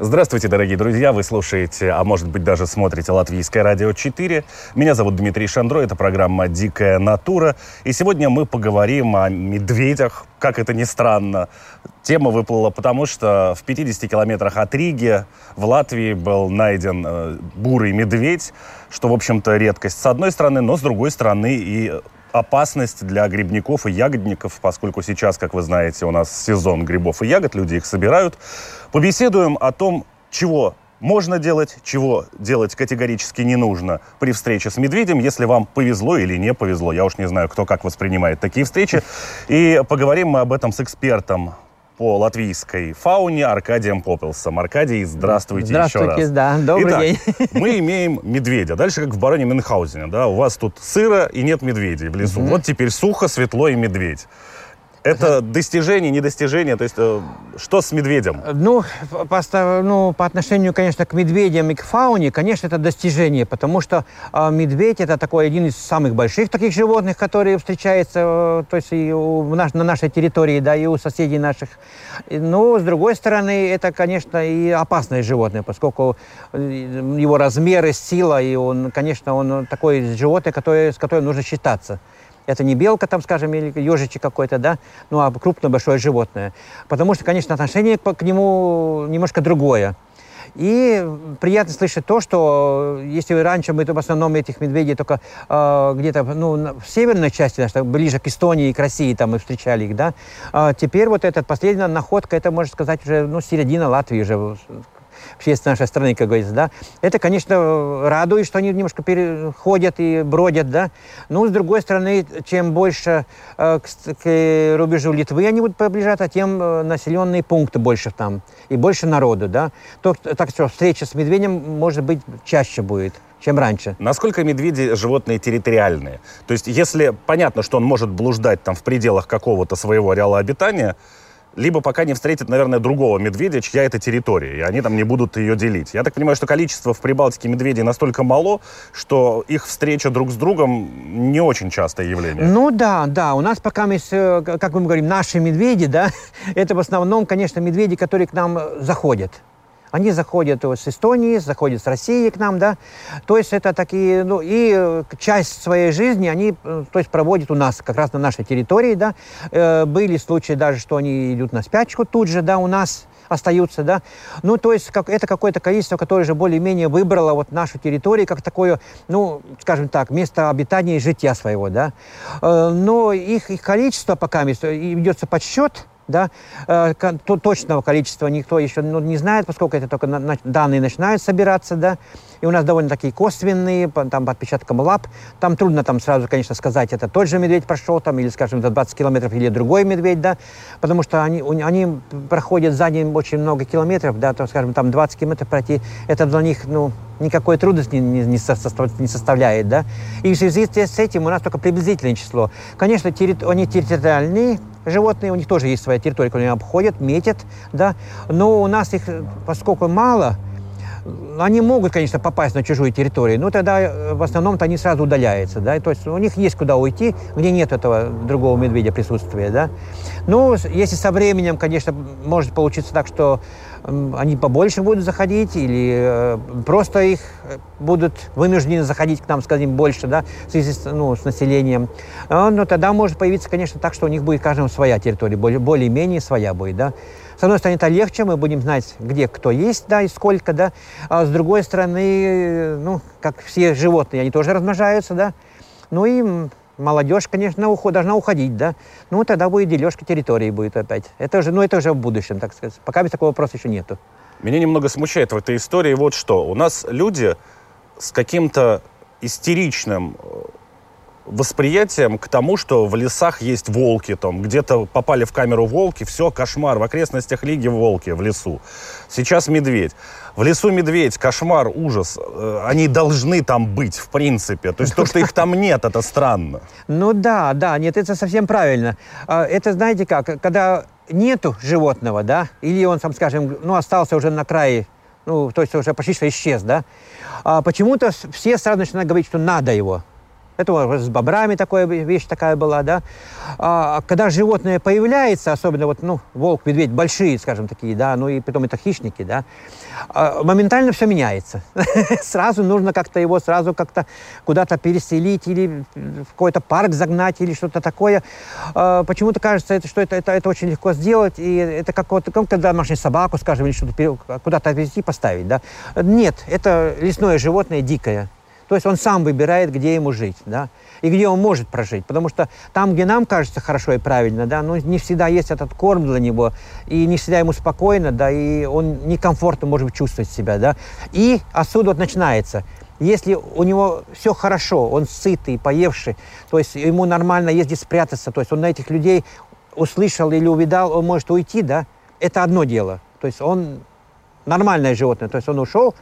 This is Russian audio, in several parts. Здравствуйте, дорогие друзья! Вы слушаете, а может быть даже смотрите Латвийское радио 4. Меня зовут Дмитрий Шандро, это программа «Дикая натура». И сегодня мы поговорим о медведях, как это ни странно. Тема выплыла потому, что в 50 километрах от Риги в Латвии был найден бурый медведь, что, в общем-то, редкость с одной стороны, но с другой стороны и опасность для грибников и ягодников, поскольку сейчас, как вы знаете, у нас сезон грибов и ягод, люди их собирают. Побеседуем о том, чего можно делать, чего делать категорически не нужно при встрече с медведем, если вам повезло или не повезло. Я уж не знаю, кто как воспринимает такие встречи. И поговорим мы об этом с экспертом по латвийской фауне Аркадием Попелсом. Аркадий, здравствуйте, еще раз. Да. Добрый день. Итак, мы имеем медведя. Дальше как в бароне Мюнхгаузене. Да? У вас тут сыро и нет медведей в лесу. Вот теперь сухо, светло и медведь. Это достижение, недостижение? То есть что с медведем? Ну, по отношению, конечно, к медведям и к фауне, конечно, это достижение, потому что медведь – это такой один из самых больших таких животных, которые встречаются на нашей территории, да, и у соседей наших. Но, с другой стороны, это, конечно, и опасное животное, поскольку его размеры, сила, и он, конечно, он такое животное, с которым нужно считаться. Это не белка, там, скажем, или ежичек какой-то, да, ну, а крупное большое животное. Потому что, конечно, отношение к нему немножко другое. И приятно слышать то, что если раньше мы в основном этих медведей только где-то в северной части, ближе к Эстонии и к России, там мы встречали их, да, теперь вот эта последняя находка, это, можно сказать, уже середина Латвии уже, всей нашей страны, как говорится, да. Это, конечно, радует, что они немножко переходят и бродят, да. Но, с другой стороны, чем больше к рубежу Литвы они будут приближаться, тем населенные пункты больше там и больше народу, да. Так что встреча с медведем, может быть, чаще будет, чем раньше. Насколько медведи животные территориальные? То есть, если понятно, что он может блуждать там в пределах какого-то своего ареала обитания, либо пока не встретит, наверное, другого медведя, чья это территория, и они там не будут ее делить. Я так понимаю, что количество в Прибалтике медведей настолько мало, что их встреча друг с другом не очень частое явление. Ну да, у нас пока, как мы говорим, наши медведи, да, это в основном, конечно, медведи, которые к нам заходят. Они заходят с Эстонии, заходят с России к нам, да. То есть это такие, и часть своей жизни они, проводят у нас, как раз на нашей территории, да. Были случаи даже, что они идут на спячку тут же, да, у нас остаются, да. Это какое-то количество, которое же более-менее выбрало вот нашу территорию как такое, место обитания и жития своего, да. Но их количество пока ведется подсчет, да, точного количества никто еще не знает, поскольку это только данные начинают собираться, да, и у нас довольно такие косвенные, там, по отпечаткам лап, там трудно там сразу, конечно, сказать, это тот же медведь прошел, там, или, скажем, за 20 километров, или другой медведь, да, потому что они проходят за ним очень много километров, да, то, скажем, там 20 километров пройти, это для них, никакой трудности не составляет, да. И в связи с этим у нас только приблизительное число. Конечно, они территориальные животные, у них тоже есть своя территория, которую они обходят, метят, да. Но у нас их, поскольку мало, они могут, конечно, попасть на чужую территорию, но тогда в основном-то они сразу удаляются, да. То есть у них есть куда уйти, где нет этого другого медведя присутствия, да. Но если со временем, конечно, может получиться так, что они побольше будут заходить или просто их будут вынуждены заходить к нам, скажем, больше, да, в связи с населением. Но тогда может появиться, конечно, так, что у них будет каждому своя территория, более-менее своя будет, да. С одной стороны, это легче, мы будем знать, где кто есть, да, и сколько, да. А с другой стороны, как все животные, они тоже размножаются, да. Ну и молодежь, конечно, должна уходить, да. Ну, тогда будет дележка территории будет опять. Это уже в будущем, так сказать. Пока без такого вопроса еще нету. Меня немного смущает в этой истории вот что. У нас люди с каким-то истеричным восприятием к тому, что в лесах есть волки, там где-то попали в камеру волки, все, кошмар, в окрестностях Лиги волки в лесу. Сейчас медведь. В лесу медведь, кошмар, ужас. Они должны там быть, в принципе. То есть то, что их там нет, это странно. Ну да, да, нет, это совсем правильно. Это, знаете как, когда нету животного, да, или он, там, скажем, ну, остался уже на крае, ну, то есть уже почти что исчез, да, почему-то все сразу начинают говорить, что надо его. Это с бобрами такая вещь такая была, да. А когда животное появляется, особенно вот, ну, волк, медведь, большие, скажем, такие, да, ну и потом это хищники, да, моментально все меняется. Сразу нужно как-то его сразу как-то куда-то переселить или в какой-то парк загнать или что-то такое. Почему-то кажется, что это очень легко сделать, и это как вот, когда домашнюю собаку, скажем, или что-то куда-то отвезти, поставить, да. Нет, это лесное животное дикое. То есть он сам выбирает, где ему жить, да, и где он может прожить. Потому что там, где нам кажется хорошо и правильно, да, но не всегда есть этот корм для него, и не всегда ему спокойно, да, и он некомфортно может чувствовать себя, да. И отсюда вот начинается. Если у него все хорошо, он сытый, поевший, то есть ему нормально ездить спрятаться, то есть он на этих людей услышал или увидал, он может уйти, да, это одно дело. То есть он нормальное животное, то есть он ушел,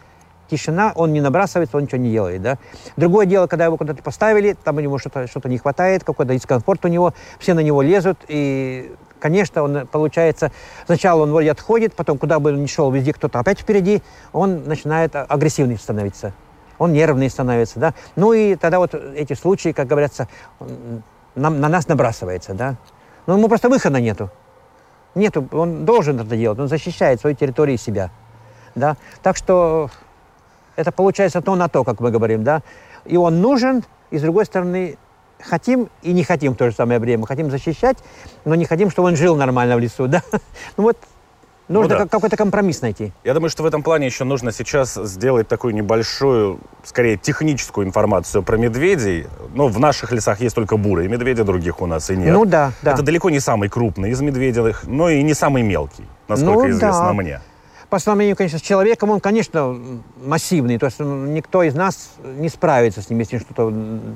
тишина, он не набрасывается, он ничего не делает, да. Другое дело, когда его куда-то поставили, там у него что-то не хватает, какой-то дискомфорт у него, все на него лезут, и, конечно, он, получается, сначала он вроде отходит, потом, куда бы он ни шел, везде кто-то опять впереди, он начинает агрессивным становиться, он нервный становится, да. Ну и тогда вот эти случаи, как говорится, на нас набрасывается, да. Но ему просто выхода нету. Нету, он должен это делать, он защищает свою территорию и себя, да. Так что... Это получается то на то, как мы говорим, да. И он нужен, и с другой стороны, хотим и не хотим в то же самое время. Мы хотим защищать, но не хотим, чтобы он жил нормально в лесу, да. Ну вот, нужно какой-то компромисс найти. Я думаю, что в этом плане еще нужно сейчас сделать такую небольшую, скорее, техническую информацию про медведей. Ну, в наших лесах есть только бурые медведи, других у нас и нет. Ну да, да. Это далеко не самый крупный из медведевых, но и не самый мелкий, насколько известно мне. По сравнению, конечно, с человеком, он, конечно, массивный, то есть никто из нас не справится с ним, если что-то,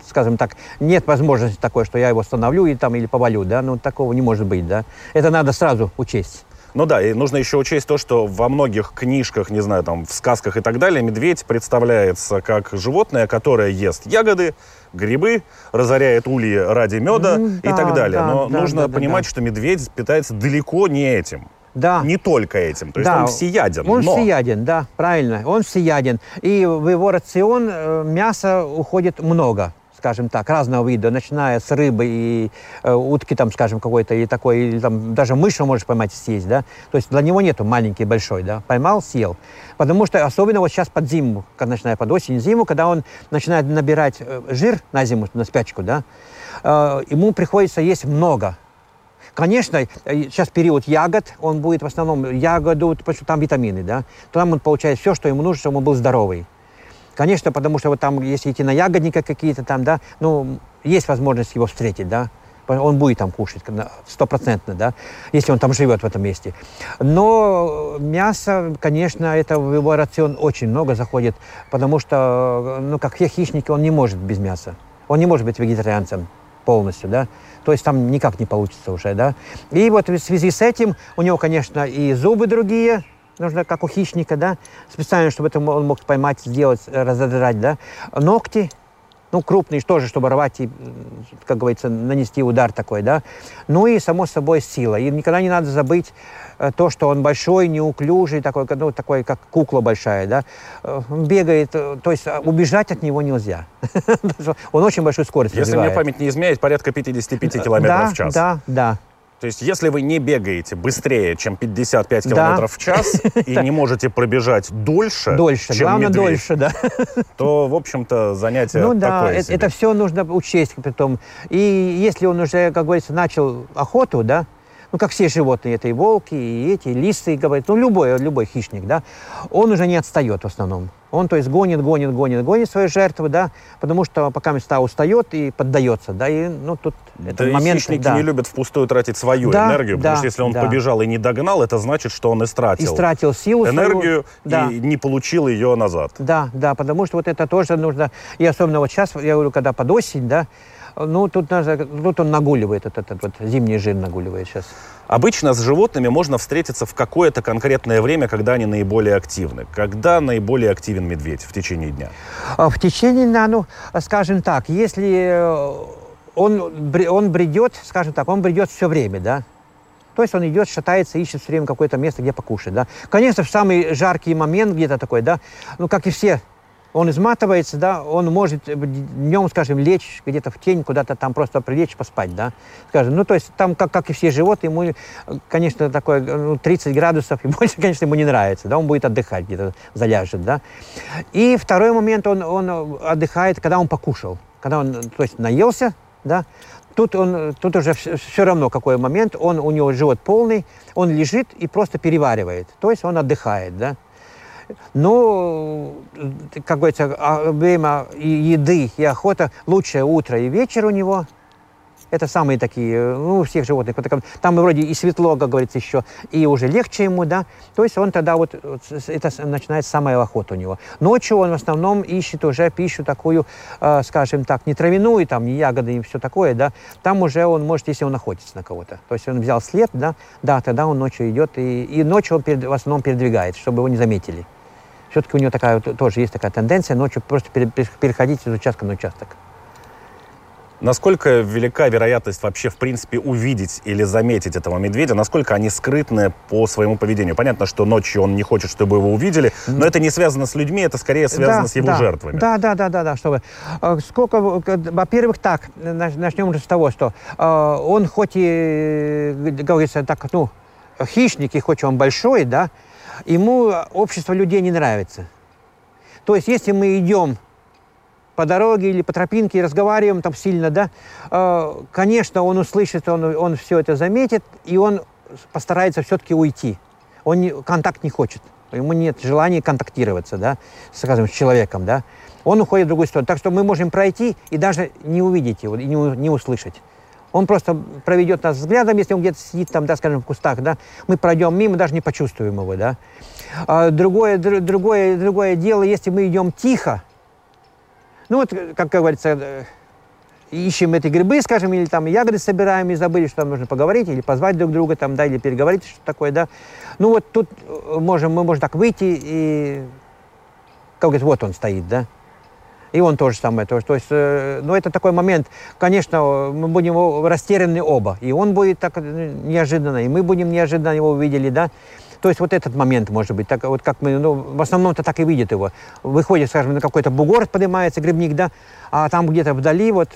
скажем так, нет возможности такой, что я его остановлю и, там, или повалю, да, ну такого не может быть, да, это надо сразу учесть. Ну да, и нужно еще учесть то, что во многих книжках, не знаю, там, в сказках и так далее, медведь представляется как животное, которое ест ягоды, грибы, разоряет ульи ради меда и так далее, но нужно понимать, что медведь питается далеко не этим. Да. Не только этим, то есть он всеяден. Он всеяден, да, правильно, он всеяден. И в его рацион мяса уходит много, скажем так, разного вида, начиная с рыбы и утки, там, скажем, какой-то, и такой, или там даже мышу можешь поймать и съесть, да. То есть для него нету маленький, большой, да, поймал, съел. Потому что особенно вот сейчас под зиму, начиная под осень, зиму, когда он начинает набирать жир на зиму, на спячку, да, ему приходится есть много. Конечно, сейчас период ягод, он будет в основном ягоду, потому что там витамины, да. Там он получает все, что ему нужно, чтобы он был здоровый. Конечно, потому что вот там, если идти на ягодника какие-то там, да, ну, есть возможность его встретить, да. Он будет там кушать, стопроцентно, да, если он там живет в этом месте. Но мясо, конечно, это в его рацион очень много заходит, потому что, ну, как все хищники, он не может без мяса. Он не может быть вегетарианцем полностью, да. То есть там никак не получится уже, да. И вот в связи с этим у него, конечно, и зубы другие, нужно, как у хищника, да, специально, чтобы это он мог поймать, сделать, разодрать, да. Ногти, ну, крупные тоже, чтобы рвать и, как говорится, нанести удар такой, да. Ну и, само собой, сила. И никогда не надо забыть то, что он большой, неуклюжий, такой, ну, такой, как кукла большая, да. Он бегает, то есть убежать от него нельзя. Он очень большую скорость развивает. Если мне память не изменяет, порядка 55 километров в час. Да, да. То есть, если вы не бегаете быстрее, чем 55 километров в час, и не можете пробежать дольше, чем медведь, то, в общем-то, занятие такое себе. Ну да, это все нужно учесть, притом. И если он уже, как говорится, начал охоту, да, ну, как все животные, это и волки, и эти, и лисы, говорят, ну, любой хищник, да, он уже не отстает в основном. Он, то есть, гонит свою жертву, да, потому что пока места устает и поддается, да, и, ну, тут это момент... Хищники не любят впустую тратить свою энергию, потому что если он побежал и не догнал, это значит, что он истратил. Истратил силу, энергию, и не получил ее назад. Да, да, потому что вот это тоже нужно, и особенно вот сейчас, я говорю, когда под осень, да, Ну, тут он нагуливает, этот вот зимний жир нагуливает сейчас. Обычно с животными можно встретиться в какое-то конкретное время, когда они наиболее активны. Когда наиболее активен медведь в течение дня? В течение дня, ну, скажем так, если... Он бредет, скажем так, он бредет все время, да. То есть он идет, шатается, ищет все время какое-то место, где покушать, да. Конечно, в самый жаркий момент где-то такой, да, ну, как и все, он изматывается, да, он может днем, скажем, лечь где-то в тень, куда-то там просто прилечь, поспать, да. Скажем, ну, то есть там, как и все животные, ему, конечно, такое, ну, 30 градусов и больше, конечно, ему не нравится, да, он будет отдыхать где-то, заляжет, да. И второй момент, он отдыхает, когда он покушал, когда он, то есть, наелся, да. Тут уже все равно, какой момент, у него живот полный, он лежит и просто переваривает, то есть он отдыхает, да. Но, как говорится, время еды и охота, лучшее утро и вечер у него, это самые такие, ну, у всех животных, там вроде и светло, как говорится, еще, и уже легче ему, да, то есть он тогда вот, это начинается самая охота у него. Ночью он в основном ищет уже пищу такую, скажем так, не травяную, там, не ягоды и все такое, да, там уже он может, если он охотится на кого-то, то есть он взял след, да, тогда он ночью идет, и ночью он в основном передвигает, чтобы его не заметили. Все-таки у него такая, тоже есть такая тенденция, ночью просто переходить из участка на участок. Насколько велика вероятность вообще, в принципе, увидеть или заметить этого медведя? Насколько они скрытны по своему поведению? Понятно, что ночью он не хочет, чтобы его увидели, но это не связано с людьми, это скорее связано с его жертвами. Да. Чтобы... Во-первых, так, начнем уже с того, что он хоть и, говорится, так, ну, хищник, и хоть он большой, да, ему общество людей не нравится. То есть, если мы идем по дороге или по тропинке и разговариваем там сильно, да, конечно, он услышит, он все это заметит, и он постарается все-таки уйти. Он контакт не хочет, ему нет желания контактироваться, да, скажем, с человеком, да. Он уходит в другую сторону, так что мы можем пройти и даже не увидеть его, и не услышать. Он просто проведет нас взглядом, если он где-то сидит там, да, скажем, в кустах, да, мы пройдем мимо, даже не почувствуем его, да. Другое дело, если мы идем тихо, ну вот, как говорится, ищем эти грибы, скажем, или там ягоды собираем и забыли, что там нужно поговорить, или позвать друг друга, там, да, или переговорить, что такое, да. Ну вот тут мы можем так выйти и, как говорится, вот он стоит, да. И он тоже самое, то есть, ну это такой момент, конечно, мы будем растеряны оба, и он будет так неожиданно, и мы будем неожиданно его увидели, да. То есть вот этот момент, может быть, так, вот как мы, ну, в основном-то так и видят его. Выходит, скажем, на какой-то бугор, поднимается грибник, да, а там где-то вдали вот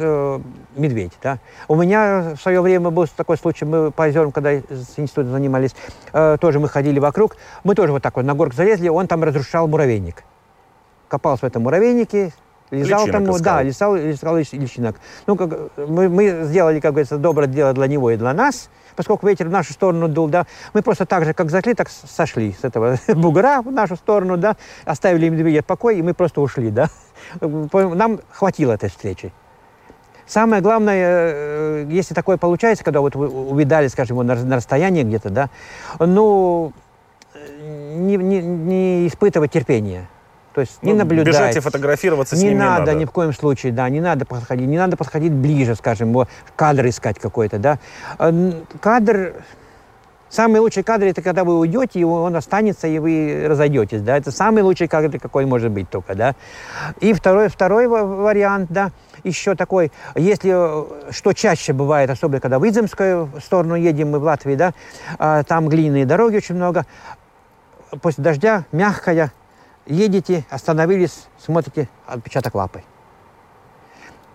медведь, да. У меня в свое время был такой случай, мы по озерам, когда с институтом занимались, тоже мы ходили вокруг, мы тоже вот так вот на горку залезли, он там разрушал муравейник. Копался в этом муравейнике, лежал там, да, лежал личинок. Ну, мы сделали, как говорится, доброе дело для него и для нас, поскольку ветер в нашу сторону дул, да, мы просто так же, как зашли, так сошли с этого бугра в нашу сторону, да, оставили медведя в покое, и мы просто ушли, да. Нам хватило этой встречи. Самое главное, если такое получается, когда вот вы увидали, скажем, его на расстоянии где-то, да, ну, не испытывать терпения. То есть не наблюдать. Бежать и фотографироваться с ним не надо. Ни в коем случае, да, не надо подходить ближе, скажем, кадр искать какой-то, да. Самый лучший кадр, это когда вы уйдете, и он останется, и вы разойдетесь, да. Это самый лучший кадр, какой может быть только, да. И второй вариант, да, еще такой, если, что чаще бывает, особенно когда в Идземскую сторону едем, мы в Латвии, да, там глиняные дороги очень много, после дождя мягкая, едете, остановились, смотрите отпечаток лапы.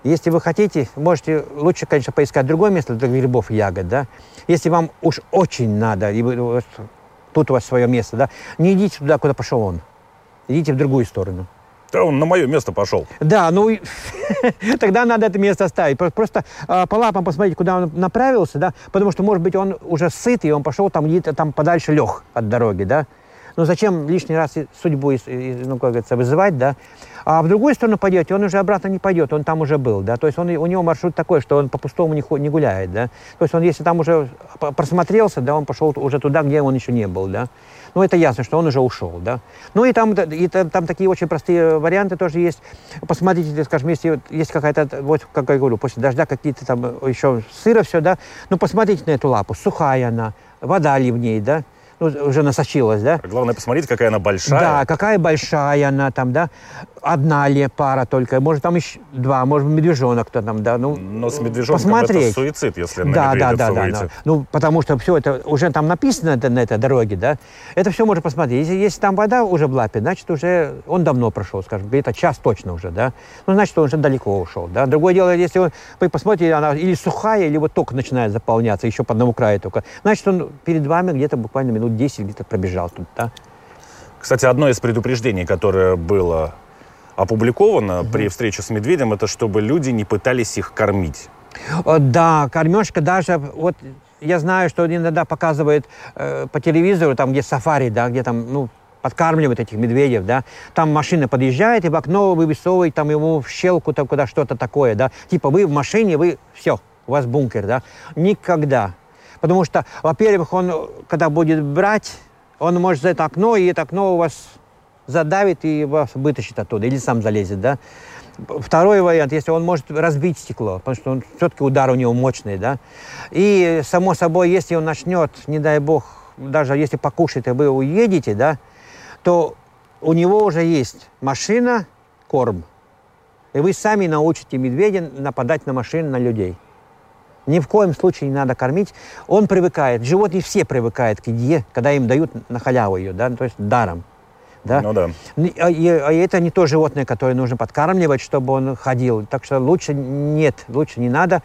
Если вы хотите, можете лучше, конечно, поискать другое место для грибов и ягод, да. Если вам уж очень надо, и вы, тут у вас свое место, да, не идите туда, куда пошел он. Идите в другую сторону. Да он на мое место пошел. Да, ну тогда надо это место оставить. Просто по лапам посмотреть, куда он направился, да, потому что, может быть, он уже сыт, и он пошел там, где-то там подальше лег от дороги, да. Но зачем лишний раз судьбу, ну, как говорится, вызывать, да? А в другую сторону пойдете, он уже обратно не пойдет, он там уже был, да? То есть он, у него маршрут такой, что он по-пустому не гуляет, да? То есть он, если там уже просмотрелся, да, он пошел уже туда, где он еще не был, да? Ну, это ясно, что он уже ушел, да? Ну, и там такие очень простые варианты тоже есть. Посмотрите, скажем, если есть какая-то, вот, как я говорю, после дождя какие-то там еще сыро все, да? Ну, посмотрите на эту лапу, сухая она, вода ли в ней, да? Ну, уже насочилась, да? Главное, посмотрите, какая она большая. Да, какая большая она там, да? Одна ли пара только, может, там еще два, может, медвежонок кто там, да? Ну, но с медвежонком посмотреть. Это суицид, если на медведя. Ну, потому что все это уже там написано на этой дороге, да? Это все можно посмотреть. Если там вода уже в лапе, значит, уже он давно прошел, скажем, где-то час точно уже, да? Ну, значит, он уже далеко ушел, да? Другое дело, если он, вы посмотрите, она или сухая, или вот только начинает заполняться, еще по одному краю только, значит, он перед вами где-то буквально минут 10 где-то пробежал тут, да? Кстати, одно из предупреждений, которое было опубликовано при встрече с медведем, это чтобы люди не пытались их кормить. Да, кормежка даже... Вот я знаю, что иногда показывают по телевизору, там, где сафари, да, где там, ну, подкармливают этих медведев, да, там машина подъезжает, и в окно вывесовывает там ему в щелку, там, куда что-то такое, да, типа вы в машине, вы... Все, у вас бункер, да. Никогда. Потому что, во-первых, он, когда будет брать, он может за это окно, и это окно у вас задавит и вас вытащит оттуда, или сам залезет, да. Второй вариант, если он может разбить стекло, потому что он, все-таки удар у него мощный, да. И, само собой, если он начнет, не дай бог, даже если покушать, и вы уедете, да, то у него уже есть машина, корм. И вы сами научите медведя нападать на машину, на людей. Ни в коем случае не надо кормить. Он привыкает, животные все привыкают к еде, когда им дают на халяву ее, да, то есть даром. Да? Ну да. И это не то животное, которое нужно подкармливать, чтобы он ходил. Так что лучше нет, лучше не надо.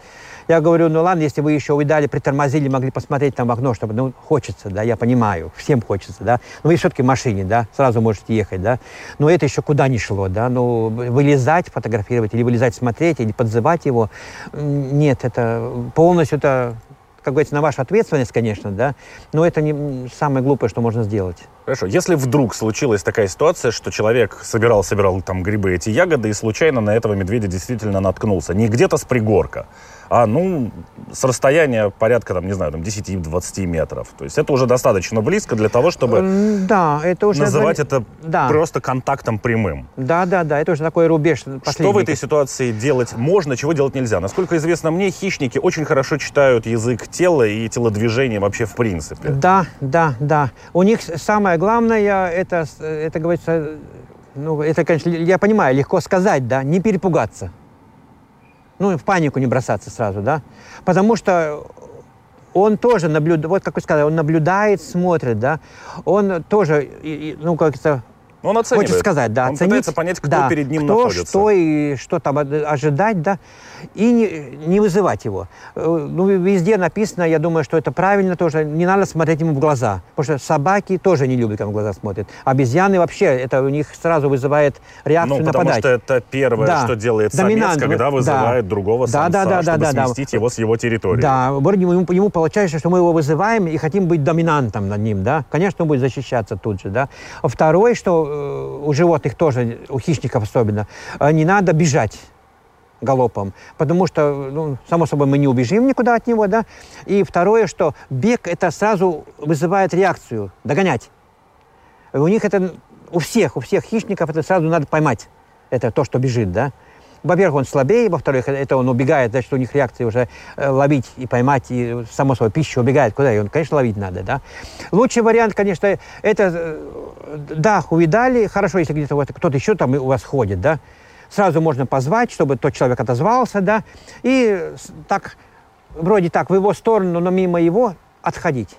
Я говорю, ну ладно, если вы еще увидали, притормозили, могли посмотреть там в окно, чтобы, ну, хочется, да, я понимаю, всем хочется, да. Но вы все-таки в машине, да, сразу можете ехать, да. Но это еще куда ни шло, да. Ну, вылезать, фотографировать, или вылезать, смотреть, или подзывать его. Нет, это полностью, это, как говорится, на вашу ответственность, конечно, да, но это не самое глупое, что можно сделать. Хорошо. Если вдруг случилась такая ситуация, что человек собирал там грибы, эти ягоды, и случайно на этого медведя действительно наткнулся, не где-то с пригорка, а, ну, с расстояния порядка, там, не знаю, там, 10-20 метров. То есть это уже достаточно близко для того, чтобы, да, это уже называть это, да, просто контактом прямым. Да, это уже такой рубеж последний. Что в этой ситуации делать можно, чего делать нельзя? Насколько известно мне, хищники очень хорошо читают язык тела и телодвижение вообще в принципе. Да. У них самое главное, это говорится, ну, это, конечно, я понимаю, легко сказать, да, не перепугаться. Ну, в панику не бросаться сразу, да. Потому что он тоже наблюдает, вот как вы сказали, он наблюдает, смотрит, да. Он тоже, ну, как-то... Он оценивает. Хочет сказать, да, он оценить, пытается понять, кто, да, перед ним кто, находится. Что и что там ожидать, да, и не вызывать его. Ну, везде написано, я думаю, что это правильно тоже, не надо смотреть ему в глаза, потому что собаки тоже не любят, когда в глаза смотрят. Обезьяны вообще, это у них сразу вызывает реакцию нападать. Ну, потому что это первое, да, что делает самец, когда вызывает, да, другого самца, чтобы сместить его с его территории. Да, вроде ему получается, что мы его вызываем и хотим быть доминантом над ним, да. Конечно, он будет защищаться тут же, да. Второе, что у животных тоже, у хищников особенно, не надо бежать галопом, потому что, ну, само собой, мы не убежим никуда от него, да. И второе, что бег, это сразу вызывает реакцию, догонять. У них это, у всех хищников это сразу надо поймать, это то, что бежит, да. Во-первых, он слабее, во-вторых, это он убегает, значит, у них реакция уже ловить и поймать, и само собой, пищу убегает, куда ее, конечно, ловить надо, да. Лучший вариант, конечно, это, да, увидали, хорошо, если где-то вот кто-то еще там у вас ходит, да, сразу можно позвать, чтобы тот человек отозвался, да, и так, вроде так, в его сторону, но мимо его отходить.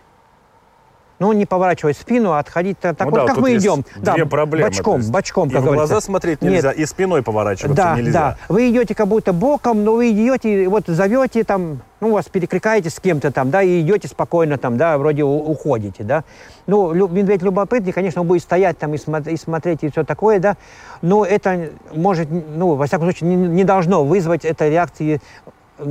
Ну, не поворачивать спину, а отходить так, ну, вот, да, как мы идем. Две, да, проблемы. Бочком, как говорится. В глаза смотреть нельзя, нет, и спиной поворачиваться, да, нельзя. Да. Вы идете как будто боком, но вы идете, вот зовете там, ну, вас перекликаете с кем-то там, да, и идете спокойно там, да, вроде уходите, да. Ну, медведь любопытный, конечно, он будет стоять там и смотреть, и все такое, да, но это может, ну, во всяком случае, не должно вызвать этой реакции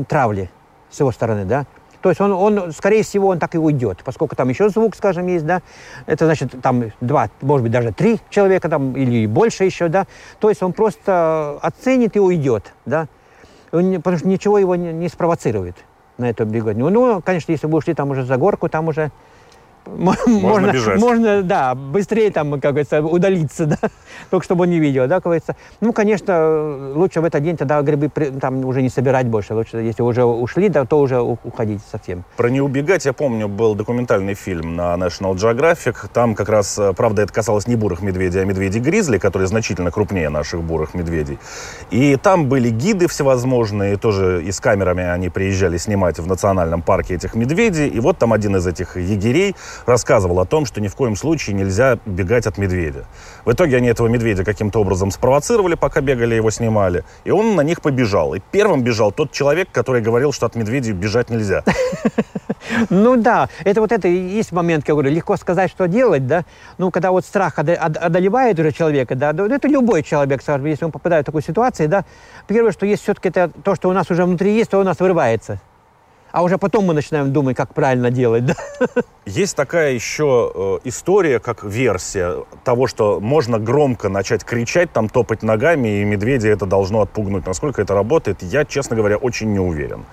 травли с его стороны, да. То есть он, скорее всего, он так и уйдет, поскольку там еще звук, скажем, есть, да, это значит, там два, может быть, даже три человека там или больше еще, да, то есть он просто оценит и уйдет, да, потому что ничего его не спровоцирует на это бегание. Ну, конечно, если вы ушли там уже за горку, там уже можно бежать. Можно, да, быстрее там, как говорится, удалиться, да, только чтобы он не видел, да, как говорится. Ну, конечно, лучше в этот день тогда грибы там уже не собирать больше, лучше, если уже ушли, да, то уже уходить совсем. Про не убегать, я помню, был документальный фильм на National Geographic, там как раз, правда, это касалось не бурых медведей, а медведей-гризли, которые значительно крупнее наших бурых медведей. И там были гиды всевозможные, тоже и с камерами они приезжали снимать в национальном парке этих медведей, и вот там один из этих егерей рассказывал о том, что ни в коем случае нельзя бегать от медведя. В итоге они этого медведя каким-то образом спровоцировали, пока бегали, его снимали, и он на них побежал. И первым бежал тот человек, который говорил, что от медведей бежать нельзя. Ну да, это вот это и есть момент, как я говорю, легко сказать, что делать, да, ну когда вот страх одолевает уже человека, да, это любой человек, скажем, если он попадает в такую ситуацию, да, первое, что есть все-таки то, что у нас уже внутри есть, то у нас вырывается. А уже потом мы начинаем думать, как правильно делать, да? Есть такая еще история, как версия того, что можно громко начать кричать, там топать ногами, и медведя это должно отпугнуть. Насколько это работает, я, честно говоря, очень не уверен.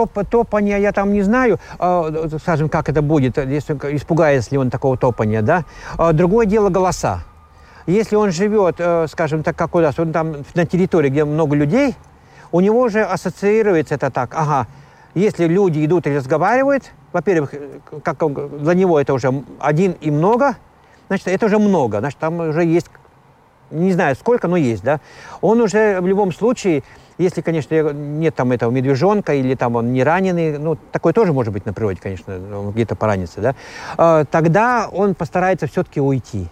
Топание я там не знаю, скажем, как это будет, если испугается ли он такого топания, да? Другое дело голоса. Если он живет, скажем так, как у нас, он там на территории, где много людей, у него уже ассоциируется это так, ага, если люди идут и разговаривают, во-первых, для него это уже один и много, значит, это уже много, значит, там уже есть, не знаю сколько, но есть, да. Он уже в любом случае, если, конечно, нет там этого медвежонка или там он не раненый, ну, такое тоже может быть на природе, конечно, он где-то поранится, да, тогда он постарается все-таки уйти.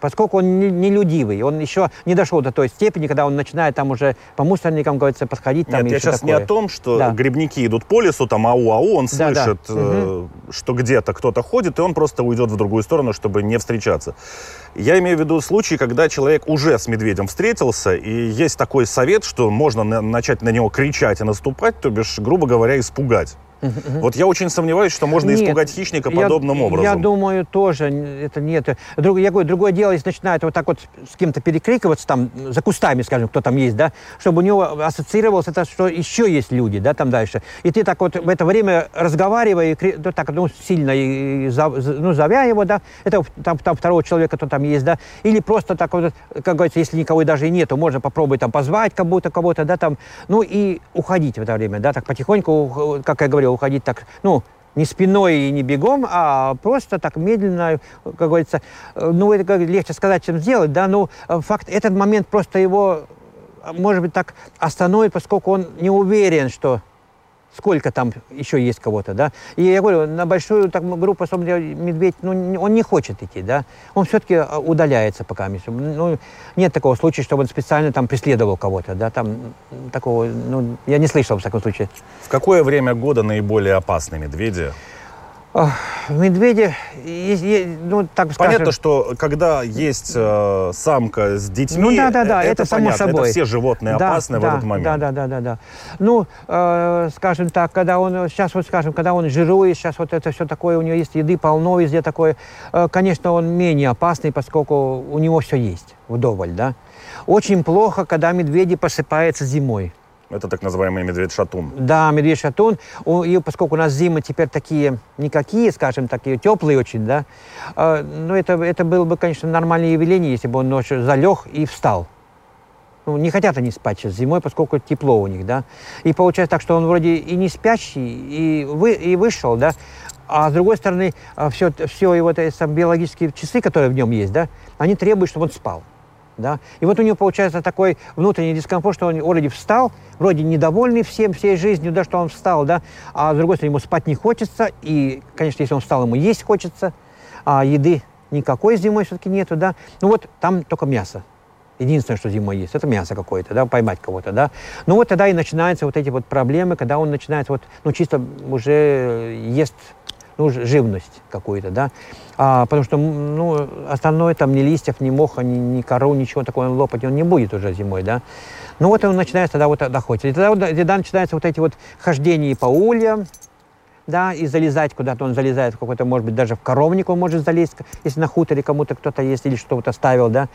Поскольку он нелюдивый, он еще не дошел до той степени, когда он начинает там уже по мусорникам, говорится, подходить. Там, нет, я сейчас такое. Не о том, что да. Грибники идут по лесу, там ау-ау, он слышит, да, да. Что где-то кто-то ходит, и он просто уйдет в другую сторону, чтобы не встречаться. Я имею в виду случаи, когда человек уже с медведем встретился, и есть такой совет, что можно начать на него кричать и наступать, то бишь, грубо говоря, испугать. Вот я очень сомневаюсь, что можно испугать хищника подобным образом. Я думаю, тоже это нет. Я говорю, другое дело, если начинает вот так вот с кем-то перекрикиваться, там, за кустами, скажем, кто там есть, да, чтобы у него ассоциировалось это, что еще есть люди, да, там дальше. И ты так вот в это время разговаривая, ну, так, ну, сильно, ну, зовя его, да, это там второго человека, кто там есть, да, или просто так вот, как говорится, если никого даже и нету, можно попробовать там позвать как будто кого-то, да, там, ну, и уходить в это время, да, так потихоньку, как я говорил, уходить так, ну, не спиной и не бегом, а просто так медленно, как говорится, ну, это легче сказать, чем сделать, да, но факт, этот момент просто его, может быть, так остановит, поскольку он не уверен, что сколько там еще есть кого-то, да. И я говорю, на большую так, группу, особенно медведь, ну, он не хочет идти, да. Он все-таки удаляется пока. Ну, нет такого случая, чтобы он специально там преследовал кого-то, да. Там такого, ну, я не слышал, в таком случае. В какое время года наиболее опасны медведи? Медведи, ну, так скажем... Понятно, что когда есть самка с детьми, ну, да, это само собой. Это все животные опасны в этот момент. Да. Ну, скажем так, когда он, сейчас вот, скажем, когда он жирует, сейчас вот это все такое, у него есть еды полно везде такое, конечно, он менее опасный, поскольку у него все есть вдоволь, да. Очень плохо, когда медведи посыпаются зимой. Это так называемый медведь-шатун. Да, медведь-шатун. И поскольку у нас зимы теперь такие никакие, скажем, такие теплые очень, да, ну, это было бы, конечно, нормальное явление, если бы он ночью залег и встал. Ну, не хотят они спать сейчас зимой, поскольку тепло у них, да. И получается так, что он вроде и не спящий, и вышел, да. А с другой стороны, все его биологические часы, которые в нем есть, да, они требуют, чтобы он спал. Да? И вот у него получается такой внутренний дискомфорт, что он вроде встал, вроде недовольный всем, всей жизнью, да, что он встал, да, а с другой стороны, ему спать не хочется, и, конечно, если он встал, ему есть хочется, а еды никакой зимой все-таки нету, да. Ну вот там только мясо. Единственное, что зимой есть, это мясо какое-то, да, поймать кого-то, да. Ну вот тогда и начинаются вот эти вот проблемы, когда он начинает вот, ну чисто уже ест ну, живность какую-то, да. Потому что, ну, основное там ни листьев, ни моха, ни кору, ничего такого лопать он не будет уже зимой, да. Ну вот он начинает тогда вот охотиться. И тогда, начинаются вот эти вот хождения по ульям, да, и залезать куда-то, он залезает в какой-то, может быть, даже в коровник он может залезть, если на хуторе кому-то кто-то есть или что-то оставил, да.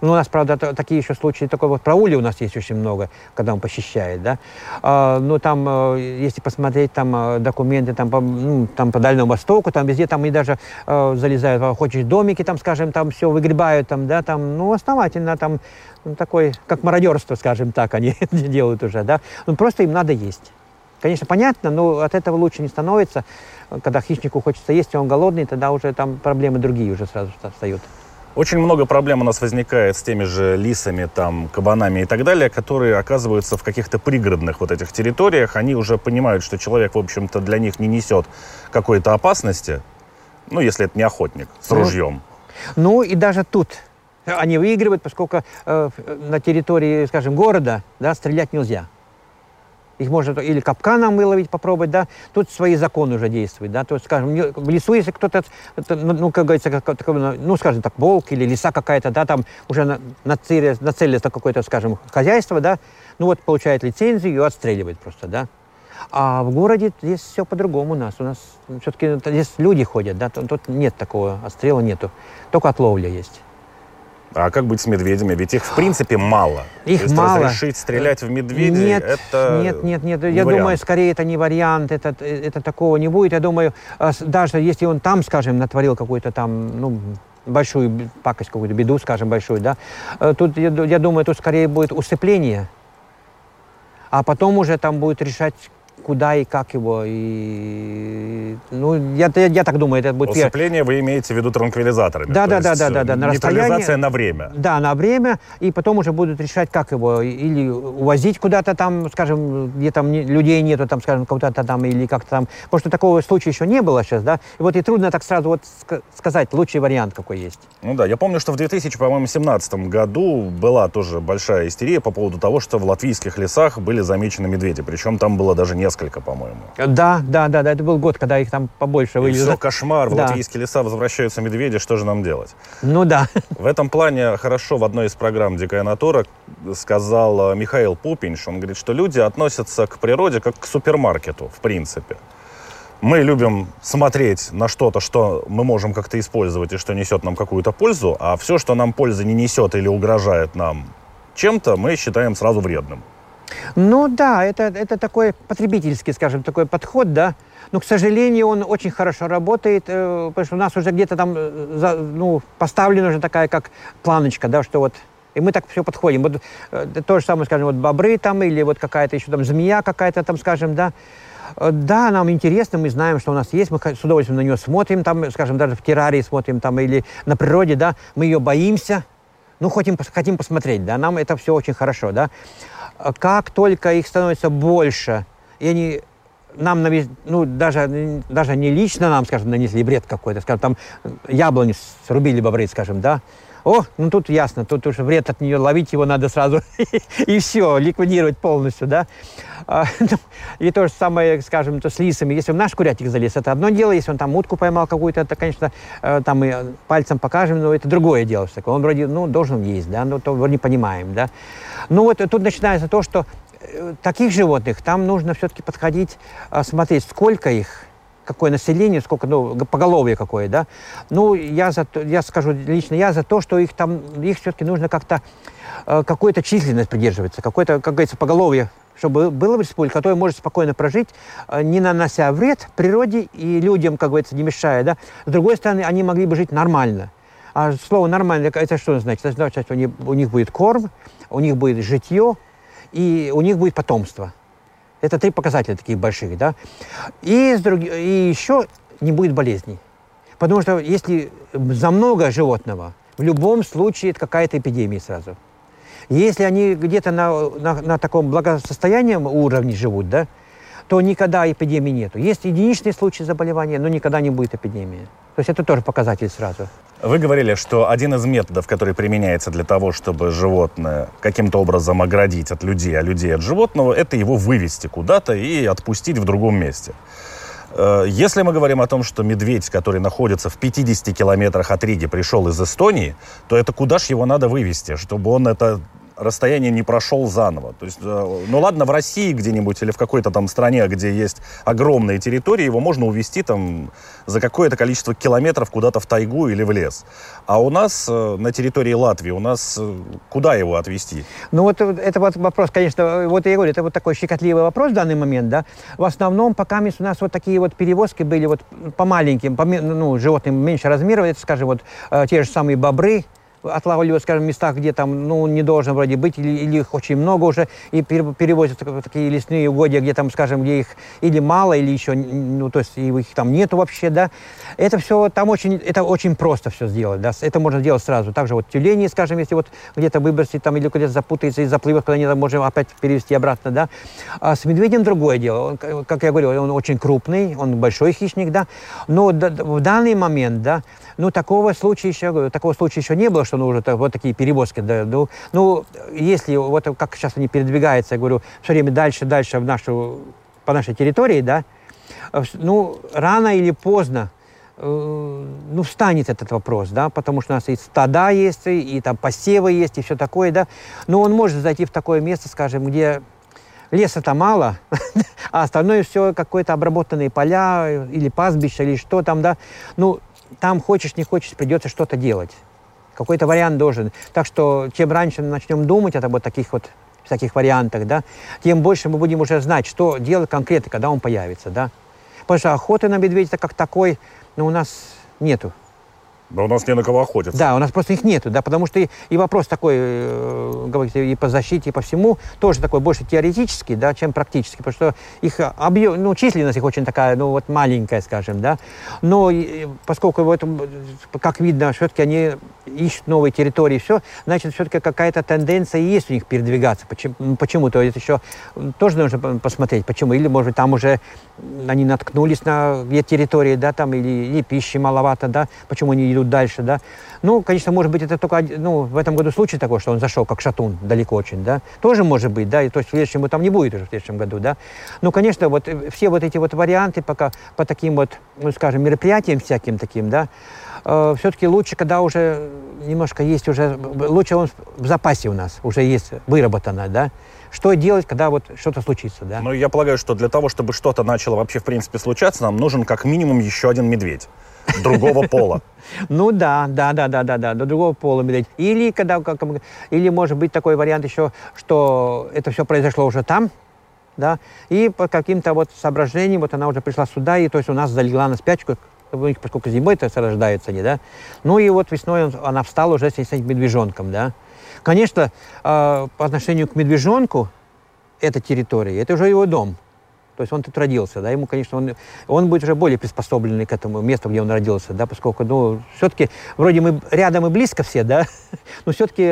Ну, у нас, правда, такие еще случаи, такой вот про улей у нас есть очень много, когда он посещает, да. Но там, если посмотреть там документы там по Дальному Востоку, там везде, там и даже залезают в охотничьи домики, там, скажем, там все выгребают, там, да, там, ну, основательно, там, ну, такое, как мародерство, скажем так, они делают уже, да. Ну, просто им надо есть. Конечно, понятно, но от этого лучше не становится. Когда хищнику хочется есть, и он голодный, тогда уже там проблемы другие уже сразу встают. Очень много проблем у нас возникает с теми же лисами, там, кабанами и так далее, которые оказываются в каких-то пригородных вот этих территориях. Они уже понимают, что человек, в общем-то, для них не несет какой-то опасности, ну, если это не охотник с ружьем. Ну, и даже тут они выигрывают, поскольку на территории, скажем, города, да, стрелять нельзя. Их можно или капканом выловить, попробовать, да, тут свои законы уже действуют, да, то есть, скажем, в лесу, если кто-то, ну, как говорится, ну, скажем так, волк или лиса какая-то, да, там уже нацелилась на какое-то, скажем, хозяйство, да, ну, вот получает лицензию и отстреливает просто, да. А в городе здесь все по-другому у нас. У нас все-таки здесь люди ходят, да, тут нет такого, отстрела нету, только от ловли есть. А как быть с медведями? Ведь их, в принципе, мало. Их то есть мало. Разрешить стрелять в медведей, нет, это нет. Я думаю, скорее это не вариант, это такого не будет. Я думаю, даже если он там, скажем, натворил какую-то там, ну, большую пакость, какую-то беду, скажем, большую, да, тут, я думаю, тут скорее будет усыпление, а потом уже там будет решать, куда и как его, и, ну, я так думаю, это будет... Усыпление вы имеете в виду транквилизаторами? Да, на расстоянии. Нейтрализация на время. Да, на время, и потом уже будут решать, как его, или увозить куда-то там, скажем, где там людей нету, там, скажем, куда-то там, или как-то там, потому что такого случая еще не было сейчас, да, и вот и трудно так сразу вот сказать, лучший вариант какой есть. Ну да, я помню, что в 2017 году была тоже большая истерия по поводу того, что в латвийских лесах были замечены медведи, причем там было даже несколько. По-моему. Да, это был год, когда их там побольше вылезло. Все, кошмар, в латвийские леса возвращаются медведи, что же нам делать? Ну да. В этом плане хорошо в одной из программ «Дикая натура» сказал Михаил Попелс, он говорит, что люди относятся к природе как к супермаркету, в принципе. Мы любим смотреть на что-то, что мы можем как-то использовать и что несет нам какую-то пользу, а все, что нам пользы не несет или угрожает нам чем-то, мы считаем сразу вредным. Ну да, это такой потребительский, скажем, такой подход, да. Но, к сожалению, он очень хорошо работает, потому что у нас уже где-то там, ну, поставлена уже такая, как планочка, да, что вот... И мы так все подходим. Вот то же самое, скажем, вот бобры там, или вот какая-то еще там змея какая-то там, скажем, да. Да, нам интересно, мы знаем, что у нас есть, мы с удовольствием на нее смотрим, там, скажем, даже в террарии смотрим там, или на природе, да, мы ее боимся, ну, хотим посмотреть, да, нам это все очень хорошо, да. Как только их становится больше, и они нам, ну, даже не лично нам, скажем, нанесли бред какой-то, скажем, там яблоню срубили бобры, скажем, да, о, ну тут ясно, тут уже вред от нее, ловить его надо сразу, и все, ликвидировать полностью, да. И то же самое, скажем, с лисами, если в наш курятник залез, это одно дело, если он там утку поймал какую-то, это, конечно, там и пальцем покажем, но это другое дело, что такое. Он вроде, ну, должен есть, да, но то вроде понимаем, да. Ну вот тут начинается то, что таких животных, там нужно все-таки подходить, смотреть, сколько их, какое население, сколько, ну, поголовье какое, да. Ну, я скажу лично, я за то, что их там, их все-таки нужно как-то, какой-то численность придерживаться, какое-то, как говорится, поголовье, чтобы было в республике, которое может спокойно прожить, не нанося вред природе и людям, как говорится, не мешая, да. С другой стороны, они могли бы жить нормально. А слово «нормально» – это что значит? Это значит, что у них будет корм, у них будет житье и у них будет потомство. Это три показателя таких больших, да. И еще не будет болезней. Потому что если за много животного, в любом случае это какая-то эпидемия сразу. Если они где-то на таком благосостоянном уровне живут, да, то никогда эпидемии нету. Есть единичные случаи заболевания, но никогда не будет эпидемии. То есть это тоже показатель сразу. Вы говорили, что один из методов, который применяется для того, чтобы животное каким-то образом оградить от людей, а людей от животного, это его вывести куда-то и отпустить в другом месте. Если мы говорим о том, что медведь, который находится в 50 километрах от Риги, пришел из Эстонии, то это куда ж его надо вывезти, чтобы он это расстояние не прошел заново. То есть, ну ладно, в России где-нибудь или в какой-то там стране, где есть огромные территории, его можно увезти там за какое-то количество километров куда-то в тайгу или в лес. А у нас на территории Латвии, у нас куда его отвезти? Ну вот это вот вопрос, конечно, вот я говорю, это вот такой щекотливый вопрос в данный момент, да. В основном пока у нас вот такие вот перевозки были вот по маленьким, ну, животным меньше размеров, это, скажем, вот те же самые бобры, отлавливают, скажем, в местах, где там, ну, не должно вроде быть, или их очень много уже, и перевозят в такие лесные угодья, где там, скажем, где их или мало, или еще, ну, то есть их там нету вообще, да. Это все там очень, это очень просто все сделать, да, это можно сделать сразу. Также вот тюлени, скажем, если вот где-то выбросить там, или куда-то запутается и заплывет, когда нет, можем опять перевести обратно, да. А с медведем другое дело. Он, как я говорил, он очень крупный, он большой хищник, да, но в данный момент, да, ну, такого случая еще не было, что нужно вот такие перевозки. Да, ну, если вот как сейчас они передвигаются, я говорю, все время дальше по нашей территории, да, ну, рано или поздно, ну, встанет этот вопрос, да, потому что у нас и стада есть, и там посевы есть, и все такое, да, но он может зайти в такое место, скажем, где леса-то мало, а остальное все какое-то обработанные поля или пастбища, или что там, да, ну, там хочешь, не хочешь, придется что-то делать. Какой-то вариант должен. Так что, чем раньше мы начнем думать о вот таких вот всяких вариантах, да, тем больше мы будем уже знать, что делать конкретно, когда он появится, да. Потому что охоты на медведя как такой, ну, у нас нету. Да у нас не на кого охотиться. Да, у нас просто их нету, да, потому что и вопрос такой, говорите, и по защите, и по всему, тоже такой больше теоретический, да, чем практический, потому что их объем, ну, численность их очень такая, ну, вот маленькая, скажем, да, но поскольку, вот, как видно, все-таки они ищут новые территории, все, значит, все-таки какая-то тенденция есть у них передвигаться, почему-то это еще тоже нужно посмотреть, почему, или, может быть, там уже они наткнулись на где территории, да, там, или пищи маловато, да, почему они идут дальше, да. Ну, конечно, может быть, это только, ну, в этом году случай такой, что он зашел как шатун далеко очень, да. Тоже может быть, да, и то есть в следующем году там не будет уже в следующем году, да. Ну, конечно, вот все вот эти вот варианты пока по таким вот, ну, скажем, мероприятиям всяким таким, да, все-таки лучше, когда уже немножко есть уже, лучше он в запасе у нас уже есть выработано, да. Что делать, когда вот что-то случится, да? Ну, я полагаю, что для того, чтобы что-то начало вообще, в принципе, случаться, нам нужен как минимум еще один медведь другого пола. Ну да, до другого пола медведь. Или, когда, или может быть такой вариант еще, что это все произошло уже там, да, и по каким-то вот соображениям вот она уже пришла сюда, и то есть у нас залегла на спячку, поскольку зимой это рождаются они, да. Ну и вот весной она встала уже с этим медвежонком, да. Конечно, по отношению к медвежонку, эта территория, это уже его дом. То есть он тут родился, да, ему, конечно, он будет уже более приспособленный к этому месту, где он родился, да, поскольку, ну, все-таки, вроде мы рядом и близко все, да, но все-таки,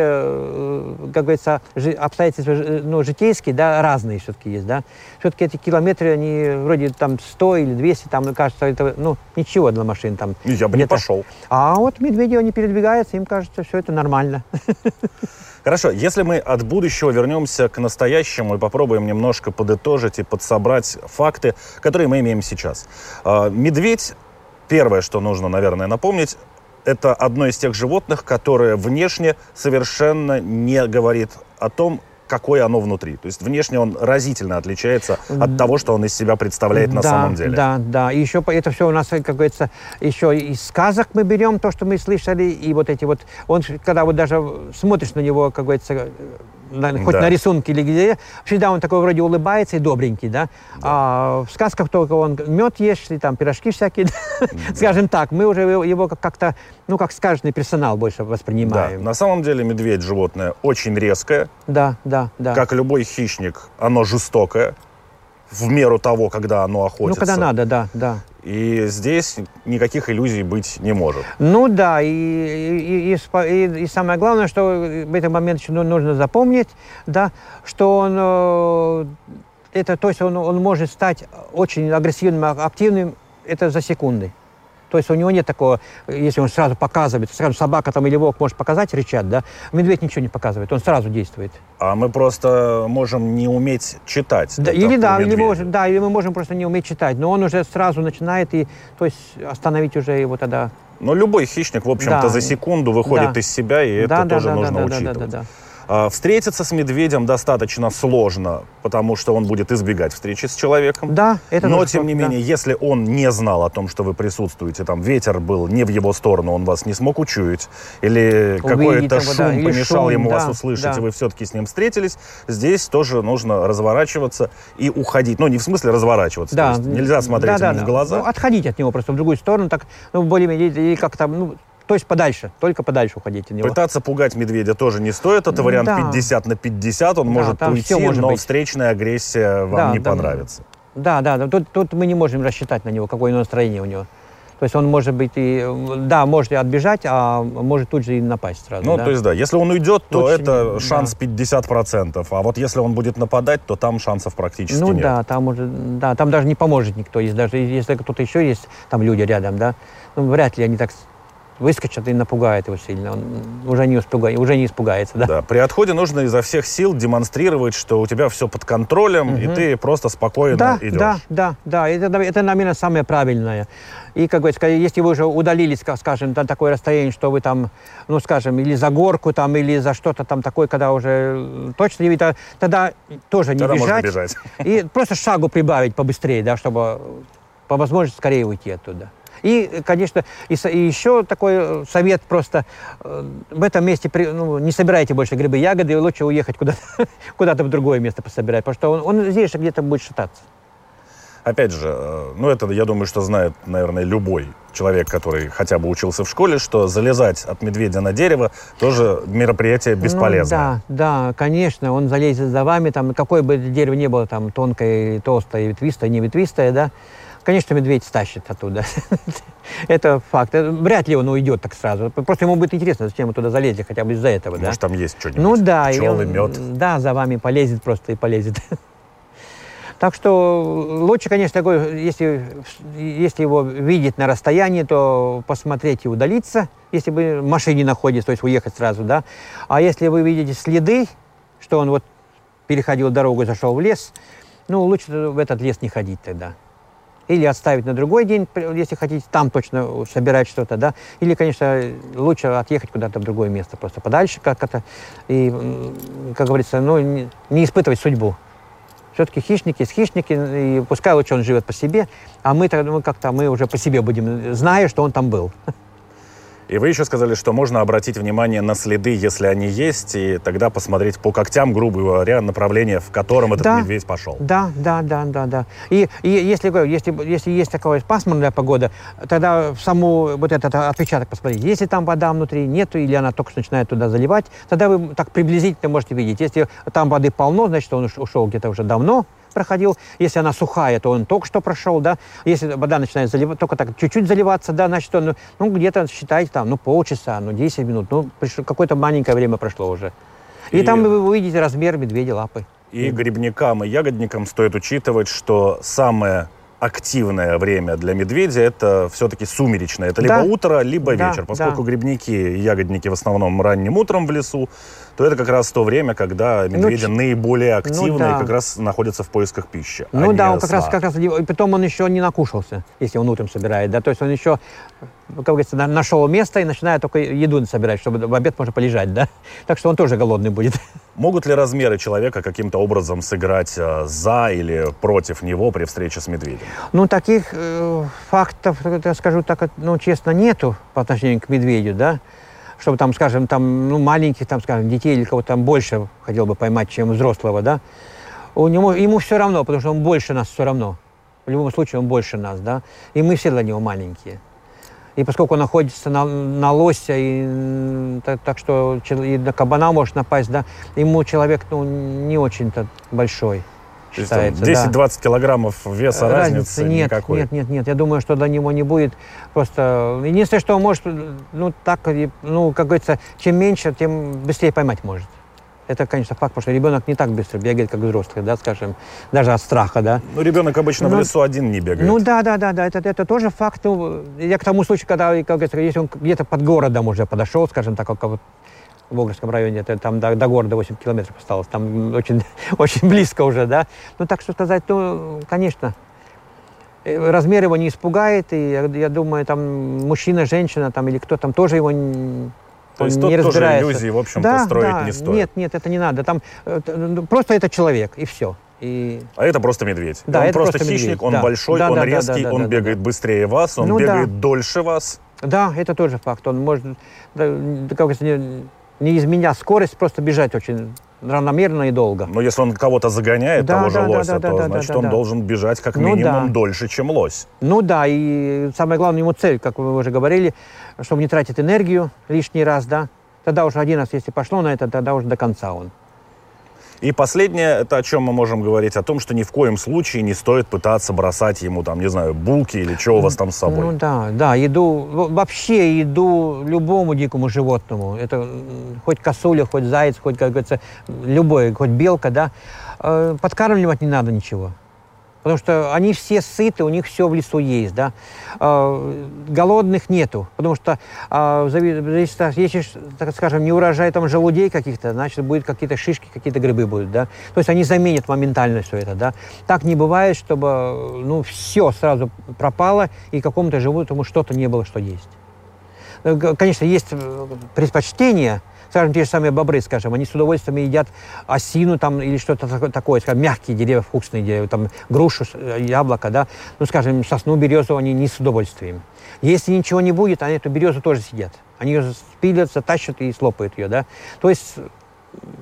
как говорится, обстоятельства, ну, житейские, да, разные все-таки есть, да. Все-таки эти километры, они вроде там 100 или 200, там, ну, кажется, это, ну, ничего для машин там. Я бы не пошел. А вот медведи, они передвигаются, им кажется, все это нормально. Хорошо, если мы от будущего вернемся к настоящему и попробуем немножко подытожить и подсобрать факты, которые мы имеем сейчас. Медведь, первое, что нужно, наверное, напомнить, это одно из тех животных, которое внешне совершенно не говорит о том, какое оно внутри. То есть внешне он разительно отличается от того, что он из себя представляет на самом деле. Да. И еще это все у нас, как говорится, еще из сказок мы берем то, что мы слышали, и вот эти вот... Он, когда вот даже смотришь на него, как говорится, хоть на рисунке или где, всегда он такой вроде улыбается и добренький, да? А в сказках только он мед ест, и там пирожки всякие. Скажем так, мы уже его как-то, ну, как сказочный персонал больше воспринимаем. Да, на самом деле медведь животное очень резкое. Да. Как любой хищник, оно жестокое в меру того, когда оно охотится. Ну, когда надо, да. И здесь никаких иллюзий быть не может. Ну да, и самое главное, что в этот момент еще нужно запомнить, да, что он, это, то есть он может стать очень агрессивным, активным, это за секунды. То есть у него нет такого, если он сразу показывает, сразу собака там или волк может показать, рычат, да? Медведь ничего не показывает, он сразу действует. А мы просто можем не уметь читать. Да, или мы можем просто не уметь читать, но он уже сразу начинает, и, то есть остановить уже его тогда... Но любой хищник, в общем-то, да, за секунду выходит, да, из себя, и да, это, да, тоже, да, нужно, да, учитывать. Да. Встретиться с медведем достаточно сложно, потому что он будет избегать встречи с человеком. Да, это. Но, тем не менее, да, если он не знал о том, что вы присутствуете, там ветер был не в его сторону, он вас не смог учуять, или какой-то шум, да, или помешал шум, ему, да, вас услышать, да, и вы все-таки с ним встретились, здесь тоже нужно разворачиваться и уходить. Ну, не в смысле разворачиваться, да, то есть нельзя смотреть, да, ему, да, в глаза. Ну, отходить от него просто в другую сторону, так, ну, более-менее... как-то, ну, то есть подальше, только подальше уходить от него. Пытаться пугать медведя тоже не стоит, это вариант, да, 50/50, он, да, может уйти, но быть, встречная агрессия вам, да, не, да, понравится. Да, да, да. Тут мы не можем рассчитать на него, какое настроение у него. То есть он может быть и, да, может и отбежать, а может тут же и напасть сразу. Ну, да? То есть, да, если он уйдет, то лучше, это шанс, да, 50%, а вот если он будет нападать, то там шансов практически, ну, нет. Ну, да, там уже, да, там даже не поможет никто, если, даже если кто-то еще есть, там люди рядом, да, ну, вряд ли они так выскочат и напугают его сильно, он уже не испугается, да? Да. При отходе нужно изо всех сил демонстрировать, что у тебя все под контролем, и ты просто спокойно, да, идешь. Да, да, да, это, наверное, самое правильное. И, как говорится, если вы уже удалились, скажем, на такое расстояние, что вы там, ну, скажем, или за горку там, или за что-то там такое, когда уже точно не видно, тогда тоже не бежать. И просто шагу прибавить побыстрее, да, чтобы по возможности скорее уйти оттуда. И, конечно, и еще такой совет просто. В этом месте не собирайте больше грибы, ягоды, лучше уехать куда-то в другое место пособирать, потому что он здесь где-то будет шататься. Опять же, ну это, я думаю, что знает, наверное, любой человек, который хотя бы учился в школе, что залезать от медведя на дерево тоже мероприятие бесполезное. Ну, да, да, конечно, он залезет за вами, там, какое бы дерево ни было, там, тонкое, толстое, ветвистое, не ветвистое, да. Конечно, медведь стащит оттуда. Это факт. Вряд ли он уйдет так сразу. Просто ему будет интересно, зачем мы туда залезли, хотя бы из-за этого. Может, там есть что-нибудь. Ну да. Пчелы, мед. Да, за вами полезет просто и полезет. Так что лучше, конечно, если его видеть на расстоянии, то посмотреть и удалиться, если вы в машине находитесь, то есть уехать сразу, да. А если вы видите следы, что он вот переходил дорогу и зашел в лес, ну, лучше в этот лес не ходить тогда. Или отставить на другой день, если хотите, там точно собирать что-то, да. Или, конечно, лучше отъехать куда-то в другое место, просто подальше как-то. И, как говорится, ну, не испытывать судьбу. Все-таки хищники есть хищники, и пускай лучше он живет по себе, а мы уже по себе будем, зная, что он там был. И вы еще сказали, что можно обратить внимание на следы, если они есть, и тогда посмотреть по когтям, грубо говоря, направление, в котором этот, да, медведь пошел. Да, да, да, да, да. И если есть такая пасмурная погода, тогда в саму вот этот отпечаток посмотрите. Если там вода внутри нету, или она только начинает туда заливать, тогда вы так приблизительно можете видеть. Если там воды полно, значит, он ушел где-то уже давно, проходил. Если она сухая, то он только что прошел, да. Если вода начинает заливать, только так чуть-чуть заливаться, да, значит, он, ну, где-то, считайте, там, ну, полчаса, ну, 10 минут, ну, какое-то маленькое время прошло уже. И там вы увидите размер медведя лапы. И грибникам, и ягодникам стоит учитывать, что самое активное время для медведя — это все-таки сумеречное. Это, да, либо утро, либо, да, вечер. Поскольку, да, грибники и ягодники в основном ранним утром в лесу, то это как раз то время, когда медведи наиболее активны, да, и как раз находятся в поисках пищи. Ну, а, да, он как раз, и потом он еще не накушался, если он утром собирает, да, то есть он еще, как говорится, нашел место и начинает только еду собирать, чтобы в обед можно полежать, да, так что он тоже голодный будет. Могут ли размеры человека каким-то образом сыграть за или против него при встрече с медведем? Ну, таких фактов, я скажу так, ну, честно, нету по отношению к медведю, да, чтобы там, скажем, там, ну, маленьких, там, скажем, детей или кого-то там больше хотел бы поймать, чем взрослого, да. Ему все равно, потому что он больше нас все равно. В любом случае он больше нас, да, и мы все для него маленькие. И поскольку он находится на лося, и так что и на кабана может напасть, да, ему человек, ну, не очень-то большой. 10-20, да, килограммов веса разницы нет, никакой. Нет. Я думаю, что до него не будет. Просто единственное, что он может, ну, так, ну, как говорится, чем меньше, тем быстрее поймать может. Это, конечно, факт, потому что ребенок не так быстро бегает, как взрослый, да, скажем, даже от страха, да. Ну, ребенок обычно в лесу один не бегает. Ну, да, это тоже факт. Ну, я к тому случаю, когда, если он где-то под городом уже подошел, скажем так, как вот в Волжском районе, это там до города 8 километров осталось, там очень, очень близко уже, да. Ну, так что сказать, ну, конечно, размер его не испугает, и я думаю, там мужчина, женщина, там, или кто там, тоже его не... То есть тут тоже иллюзии, в общем-то, строить не стоит. Нет, это не надо. Там просто это человек, и все. А это просто медведь. Да, он просто хищник, медведь. Он большой, он резкий, он бегает быстрее вас, он бегает дольше вас. Да, это тоже факт. Он может, не изменя скорость, просто бежать очень равномерно и долго. Но если он кого-то загоняет, того же лося, то значит он должен бежать как минимум дольше, чем лось. Ну да, и самое главное, ему цель, как вы уже говорили, чтобы не тратить энергию лишний раз, да. Тогда уже один раз, если пошло на это, тогда уже до конца он. И последнее, это о чем мы можем говорить, о том, что ни в коем случае не стоит пытаться бросать ему, там, не знаю, булки или что у вас там с собой. Ну да, еду, вообще еду любому дикому животному, это хоть косуля, хоть заяц, хоть, как говорится, любой, хоть белка, да, подкармливать не надо ничего. Потому что они все сыты, у них все в лесу есть, да. Голодных нету, потому что, если, так скажем, не урожай там желудей каких-то, значит, будут какие-то шишки, какие-то грибы будут, да. То есть они заменят моментально все это, да. Так не бывает, чтобы, ну, все сразу пропало, и какому-то животному что-то не было, что есть. Конечно, есть предпочтения. Скажем, те же самые бобры, скажем, они с удовольствием едят осину там или что-то такое, скажем, мягкие деревья, вкусные деревья, там, грушу, яблоко, да, ну, скажем, сосну, березу они не с удовольствием. Если ничего не будет, они эту березу тоже съедят. Они ее спилят, затащат и слопают ее, да. То есть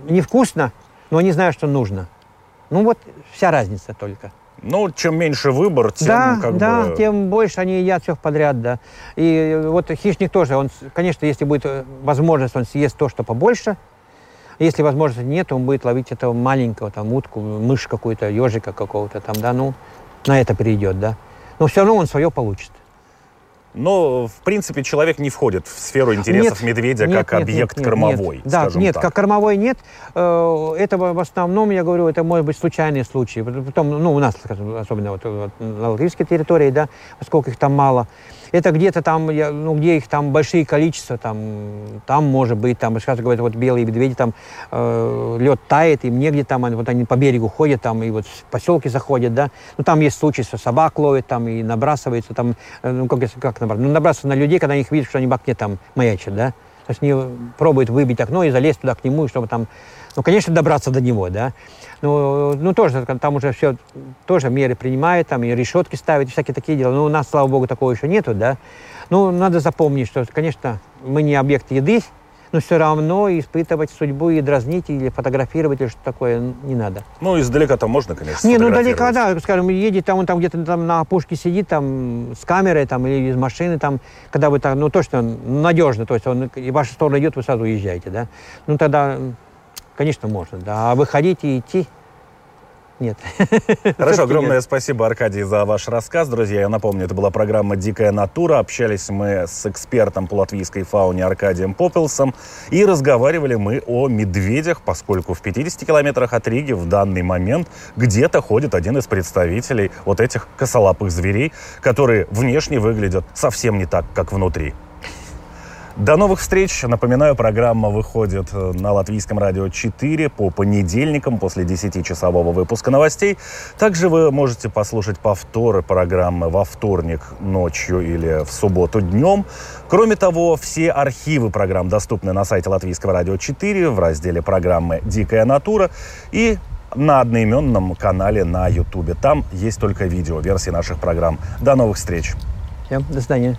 невкусно, но они знают, что нужно. Ну, вот вся разница только. Ну, чем меньше выбор, тем тем больше они едят всех подряд, да. И вот хищник тоже, он, конечно, если будет возможность, он съест то, что побольше. Если возможности нет, он будет ловить этого маленького, там, утку, мышь какую-то, ежика какого-то там, да, ну, на это перейдет, да. Но все равно он свое получит. Но, в принципе, человек не входит в сферу интересов медведя как объект кормовой, скажем так. Нет, как кормовой нет. Это в основном, я говорю, это может быть случайные случаи. Потом, ну, у нас, особенно вот на латвийской территории, да, поскольку их там мало. Это где-то там, ну, где их там большие количества, там может быть, там, сейчас говорят, вот белые медведи, там лед тает, и негде там, вот они по берегу ходят, там, и вот в поселки заходят, да. Ну, там есть случаи, что собак ловят, там, и набрасываются, там, ну, как набрасываются? Ну, набрасываются на людей, когда они их видят, что они в окне там маячат, да. То есть они пробуют выбить окно и залезть туда к нему, чтобы там, ну, конечно, добраться до него, да. Ну, тоже там уже все, тоже меры принимают, там и решетки ставят, и всякие такие дела. Но у нас, слава богу, такого еще нету, да. Ну, надо запомнить, что, конечно, мы не объект еды, но все равно испытывать судьбу и дразнить, или фотографировать, или что-то такое не надо. Ну, издалека-то можно, конечно, не, ну, далеко, да, скажем, едет, там, он там где-то там на опушке сидит, там, с камерой, там, или из машины, там, когда вы там, ну, точно, надежно, то есть он и в вашу сторону идет, вы сразу уезжаете, да. Ну, тогда, конечно, можно, да, а выходить и идти... Нет. Хорошо, огромное спасибо, Аркадий, за ваш рассказ. Друзья, я напомню, это была программа «Дикая натура». Общались мы с экспертом по латвийской фауне Аркадием Попелсом. И разговаривали мы о медведях, поскольку в 50 километрах от Риги в данный момент где-то ходит один из представителей вот этих косолапых зверей, которые внешне выглядят совсем не так, как внутри. До новых встреч. Напоминаю, программа выходит на Латвийском радио 4 по понедельникам после 10-часового выпуска новостей. Также вы можете послушать повторы программы во вторник ночью или в субботу днем. Кроме того, все архивы программ доступны на сайте Латвийского радио 4 в разделе программы «Дикая натура» и на одноименном канале на Ютубе. Там есть только видео-версии наших программ. До новых встреч. Всем до свидания.